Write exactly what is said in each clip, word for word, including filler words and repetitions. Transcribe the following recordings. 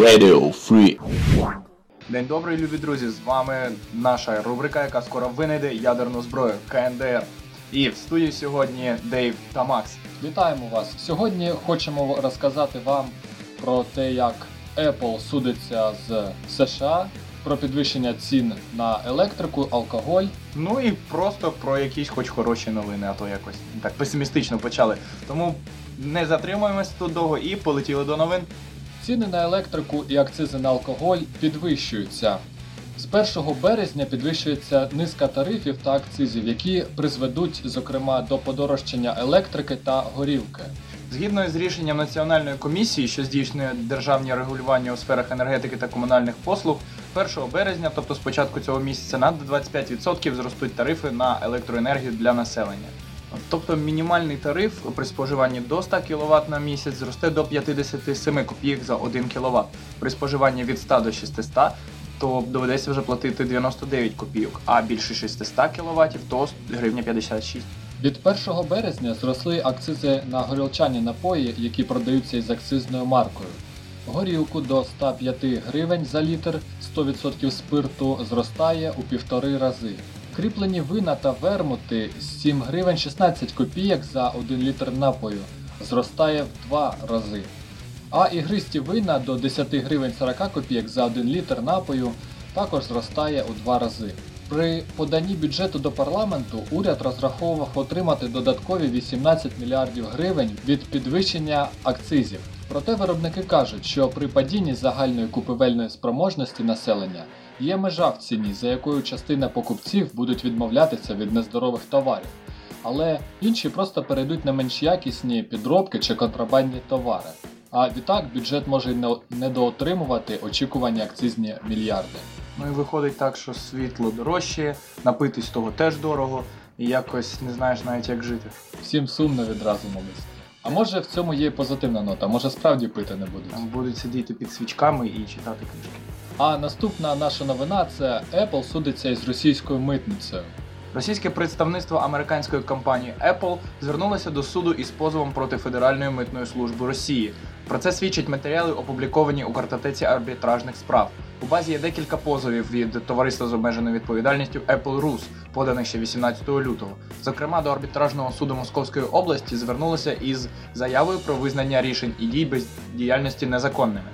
Радіо ФРІ. День добрий, любі друзі, з вами наша рубрика, яка скоро винайде ядерну зброю КНДР. І в студії сьогодні Дейв та Макс. Вітаємо вас! Сьогодні хочемо розказати вам про те, як Apple судиться з США, про підвищення цін на електрику, алкоголь. Ну і просто про якісь хоч хороші новини, а то якось так песимістично почали. Тому не затримуємось тут довго і полетіли до новин. Ціни на електрику і акцизи на алкоголь підвищуються. З першого березня підвищується низка тарифів та акцизів, які призведуть, зокрема, до подорожчання електрики та горілки. Згідно з рішенням Національної комісії, що здійснює державні регулювання у сферах енергетики та комунальних послуг, першого березня, тобто з початку цього місяця, на двадцять п'ять відсотків зростуть тарифи на електроенергію для населення. Тобто мінімальний тариф при споживанні до сто кіловат на місяць зросте до п'ятдесят сім копійок за один кіловат. При споживанні від ста до шістсот, то доведеться вже платити дев'яносто дев'ять копійок, а більше шістсот кіловат, то гривня п'ятдесят шість. Від першого березня зросли акцизи на горілчані напої, які продаються із акцизною маркою. Горілку до сто п'ять гривень за літр, сто відсотків спирту зростає у півтори рази. Кріплені вина та вермути з сім гривень шістнадцять копійок за один літр напою зростає в два рази. А ігристі вина до десять гривень сорок копійок за один літр напою також зростає у два рази. При поданні бюджету до парламенту уряд розраховував отримати додаткові вісімнадцять мільярдів гривень від підвищення акцизів. Проте виробники кажуть, що при падінні загальної купівельної спроможності населення є межа в ціні, за якою частина покупців будуть відмовлятися від нездорових товарів, але інші просто перейдуть на менш якісні підробки чи контрабандні товари. А відтак бюджет може недоотримувати очікувані акцизні мільярди. Ну і виходить так, що світло дорожче, напитись того теж дорого, і якось не знаєш навіть як жити. Всім сумно відразу молись. А може в цьому є позитивна нота, може справді пити не будуть? Будуть сидіти під свічками і читати книжки. А наступна наша новина – це Apple судиться із російською митницею. Російське представництво американської компанії Apple звернулося до суду із позовом проти Федеральної митної служби Росії. Про це свідчать матеріали, опубліковані у картотеці арбітражних справ. У базі є декілька позовів від товариства з обмеженою відповідальністю Apple Rus, поданих ще вісімнадцятого лютого. Зокрема, до арбітражного суду Московської області звернулися із заявою про визнання рішень і дій бездіяльності незаконними.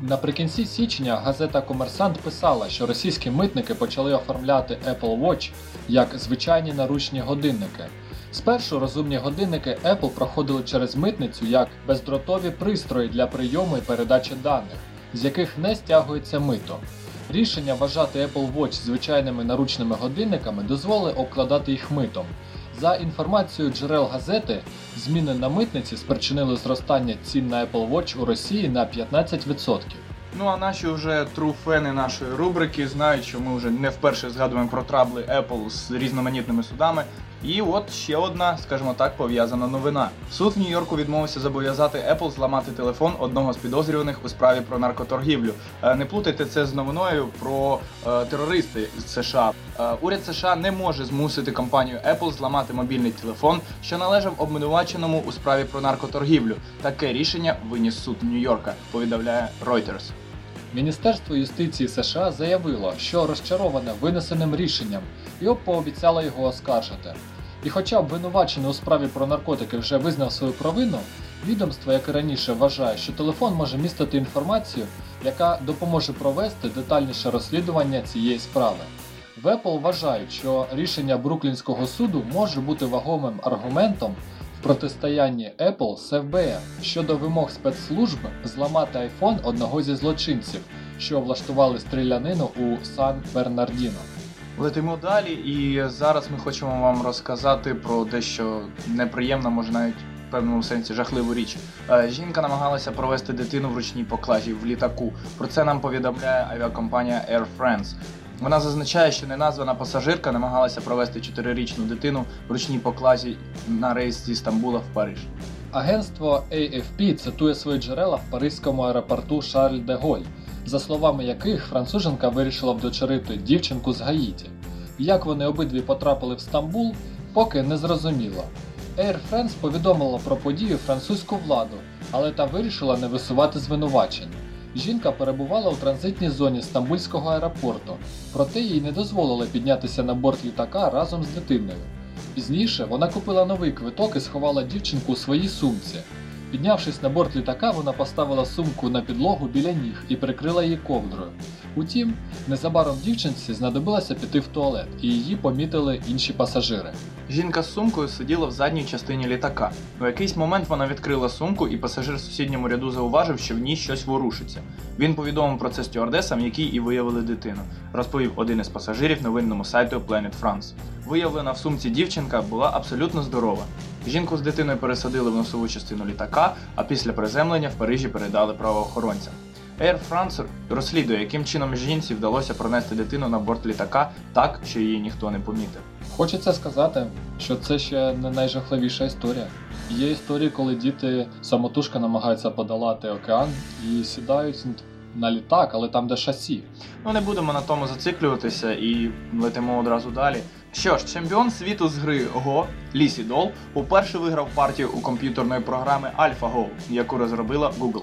Наприкінці січня газета «Комерсант» писала, що російські митники почали оформляти Apple Watch як звичайні наручні годинники. Спершу розумні годинники Apple проходили через митницю як бездротові пристрої для прийому і передачі даних, з яких не стягується мито. Рішення вважати Apple Watch звичайними наручними годинниками дозволили обкладати їх митом. За інформацією джерел газети, зміни на митниці спричинили зростання цін на Apple Watch у Росії на п'ятнадцять відсотків. Ну а наші вже тру-фени нашої рубрики знають, що ми вже не вперше згадуємо про трабли Apple з різноманітними судами. І от ще одна, скажімо так, пов'язана новина. Суд в Нью-Йорку відмовився зобов'язати Apple зламати телефон одного з підозрюваних у справі про наркоторгівлю. Не плутайте це з новиною про е, терористи з США. Е, уряд США не може змусити компанію Apple зламати мобільний телефон, що належав обвинуваченому у справі про наркоторгівлю. Таке рішення виніс суд Нью-Йорка, повідомляє Reuters. Міністерство юстиції США заявило, що розчароване винесеним рішенням і пообіцяло його оскаржити. І хоча обвинувачений у справі про наркотики вже визнав свою провину, відомство, як і раніше, вважає, що телефон може містити інформацію, яка допоможе провести детальніше розслідування цієї справи. В Apple вважають, що рішення Бруклінського суду може бути вагомим аргументом в протистоянні Apple з еф бе ер щодо вимог спецслужб зламати iPhone одного зі злочинців, що влаштували стрілянину у Сан-Бернардіно. Летимо далі, і зараз ми хочемо вам розказати про дещо неприємне, може навіть в певному сенсі жахливу річ. Жінка намагалася провести дитину в ручній поклажі в літаку. Про це нам повідомляє авіакомпанія Air France. Вона зазначає, що неназвана пасажирка намагалася провести чотирирічну дитину в ручній поклажі на рейс зі Стамбула в Париж. Агентство ей еф пі цитує свої джерела в паризькому аеропорту Шарль-де-Голь, за словами яких француженка вирішила вдочерити дівчинку з Гаїті. Як вони обидві потрапили в Стамбул, поки не зрозуміло. Air France повідомила про подію французьку владу, але та вирішила не висувати звинувачень. Жінка перебувала у транзитній зоні Стамбульського аеропорту, проте їй не дозволили піднятися на борт літака разом з дитиною. Пізніше вона купила новий квиток і сховала дівчинку у своїй сумці. Піднявшись на борт літака, вона поставила сумку на підлогу біля ніг і прикрила її ковдрою. Утім, незабаром дівчинці знадобилося піти в туалет, і її помітили інші пасажири. Жінка з сумкою сиділа в задній частині літака. У якийсь момент вона відкрила сумку, і пасажир в сусідньому ряду зауважив, що в ній щось ворушиться. Він повідомив про це стюардесам, які і виявили дитину, розповів один із пасажирів новинному сайту Planet France. Виявлена в сумці дівчинка була абсолютно здорова. Жінку з дитиною пересадили в носову частину літака, а після приземлення в Парижі передали правоохоронцям. Air France розслідує, яким чином жінці вдалося пронести дитину на борт літака так, що її ніхто не помітив. Хочеться сказати, що це ще не найжахливіша історія. Є історії, коли діти самотужки намагаються подолати океан і сідають на літак, але там де шасі. Ну не будемо на тому зациклюватися і летимо одразу далі. Що ж, чемпіон світу з гри Го Лі Седоль уперше виграв партію у комп'ютерної програми Альфа Го, яку розробила Google.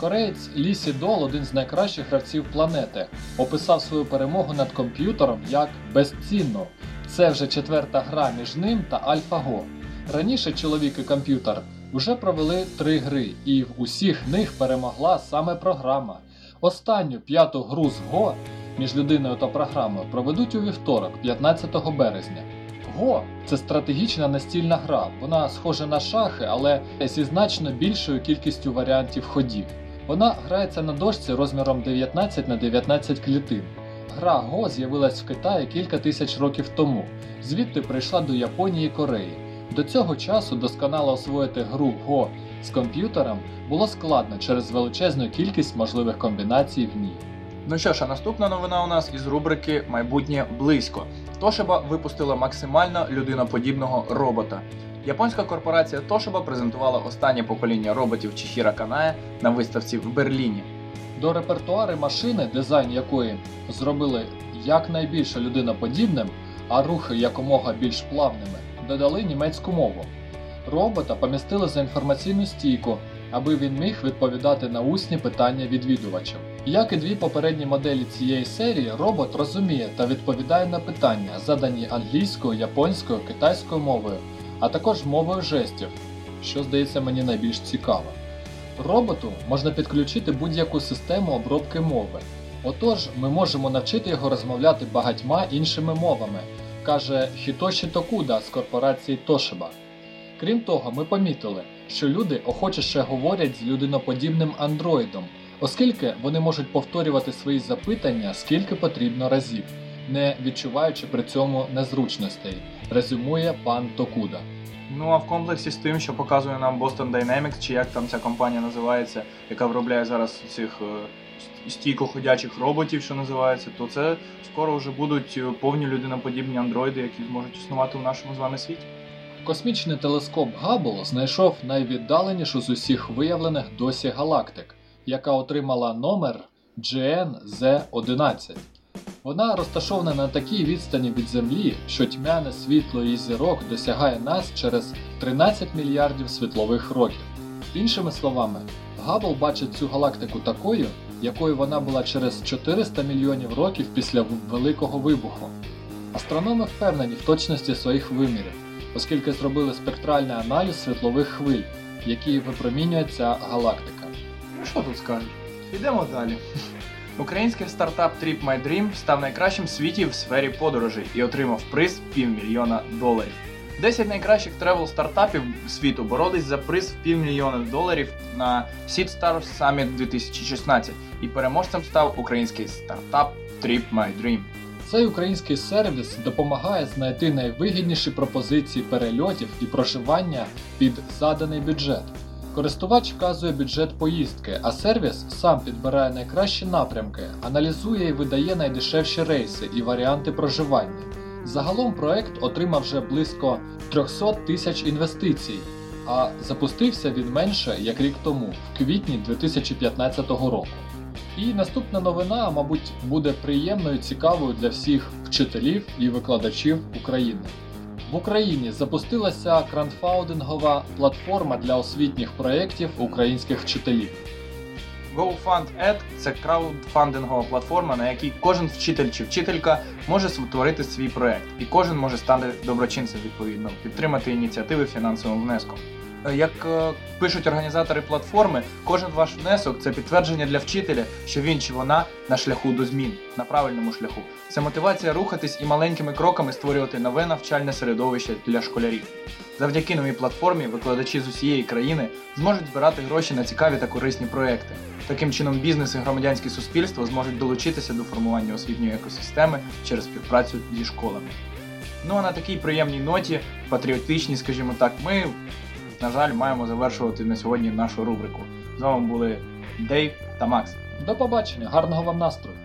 Кореєць Лі Седоль, один з найкращих гравців планети, описав свою перемогу над комп'ютером як безцінну. Це вже четверта гра між ним та Альфа Го. Раніше чоловік і комп'ютер вже провели три гри, і в усіх них перемогла саме програма. Останню п'яту гру з Го між людиною та програмою проведуть у вівторок, п'ятнадцятого березня. Го – це стратегічна настільна гра, вона схожа на шахи, але зі значно більшою кількістю варіантів ходів. Вона грається на дошці розміром дев'ятнадцять на дев'ятнадцять клітин. Гра Го з'явилась в Китаї кілька тисяч років тому, звідти прийшла до Японії і Кореї. До цього часу досконало освоїти гру Го з комп'ютером було складно через величезну кількість можливих комбінацій в ній. Ну що ж, а наступна новина у нас із рубрики «Майбутнє близько». Toshiba випустила максимально людиноподібного робота. Японська корпорація Toshiba презентувала останнє покоління роботів Чіхіро Каная на виставці в Берліні. До репертуару машини, дизайн якої зробили якнайбільше людиноподібним, а рухи якомога більш плавними, додали німецьку мову. Робота помістили за інформаційну стійку, аби він міг відповідати на усні питання відвідувачів. Як і дві попередні моделі цієї серії, робот розуміє та відповідає на питання, задані англійською, японською, китайською мовою, а також мовою жестів, що здається мені найбільш цікаво. Роботу можна підключити будь-яку систему обробки мови, отож ми можемо навчити його розмовляти багатьма іншими мовами, каже Хітоші Токуда з корпорації Toshiba. Крім того, ми помітили, що люди охочіше говорять з людиноподібним андроїдом, оскільки вони можуть повторювати свої запитання скільки потрібно разів, не відчуваючи при цьому незручностей, резюмує пан Токуда. Ну а в комплексі з тим, що показує нам Boston Dynamics, чи як там ця компанія називається, яка виробляє зараз цих е, стійкоходячих роботів, що називається, то це скоро вже будуть повні людиноподібні андроїди, які зможуть існувати у нашому з вами світі. Космічний телескоп Габбл знайшов найвіддаленішу з усіх виявлених досі галактик, яка отримала номер джі ен зет одинадцять. Вона розташована на такій відстані від Землі, що тьмяне світло її зірок досягає нас через тринадцять мільярдів світлових років. Іншими словами, Габбл бачить цю галактику такою, якою вона була через чотириста мільйонів років після Великого вибуху. Астрономи впевнені в точності своїх вимірів, оскільки зробили спектральний аналіз світлових хвиль, які випромінює ця галактика. Ну що тут скажеш? Йдемо далі. Український стартап TripMyDream став найкращим в світі в сфері подорожей і отримав приз півмільйона доларів. десять найкращих тревел-стартапів світу боролись за приз в півмільйона доларів на Seedstars Summit дві тисячі шістнадцять, і переможцем став український стартап TripMyDream. Цей український сервіс допомагає знайти найвигідніші пропозиції перельотів і проживання під заданий бюджет. Користувач вказує бюджет поїздки, а сервіс сам підбирає найкращі напрямки, аналізує і видає найдешевші рейси і варіанти проживання. Загалом проект отримав вже близько триста тисяч інвестицій, а запустився він менше як рік тому, в квітні дві тисячі п'ятнадцятого року. І наступна новина, мабуть, буде приємною і цікавою для всіх вчителів і викладачів України. В Україні запустилася краундфандингова платформа для освітніх проєктів українських вчителів. GoFundEd – це краудфандингова платформа, на якій кожен вчитель чи вчителька може створити свій проєкт, і кожен може стати доброчинцем відповідно, підтримати ініціативи фінансовим внеском. Як пишуть організатори платформи, кожен ваш внесок – це підтвердження для вчителя, що він чи вона на шляху до змін, на правильному шляху. Це мотивація рухатись і маленькими кроками створювати нове навчальне середовище для школярів. Завдяки новій платформі викладачі з усієї країни зможуть збирати гроші на цікаві та корисні проекти. Таким чином бізнес і громадянське суспільство зможуть долучитися до формування освітньої екосистеми через співпрацю зі школами. Ну а на такій приємній ноті, патріотичній, скажімо так, ми, на жаль, маємо завершувати на сьогодні нашу рубрику. З вами були Дейв та Макс. До побачення, гарного вам настрою!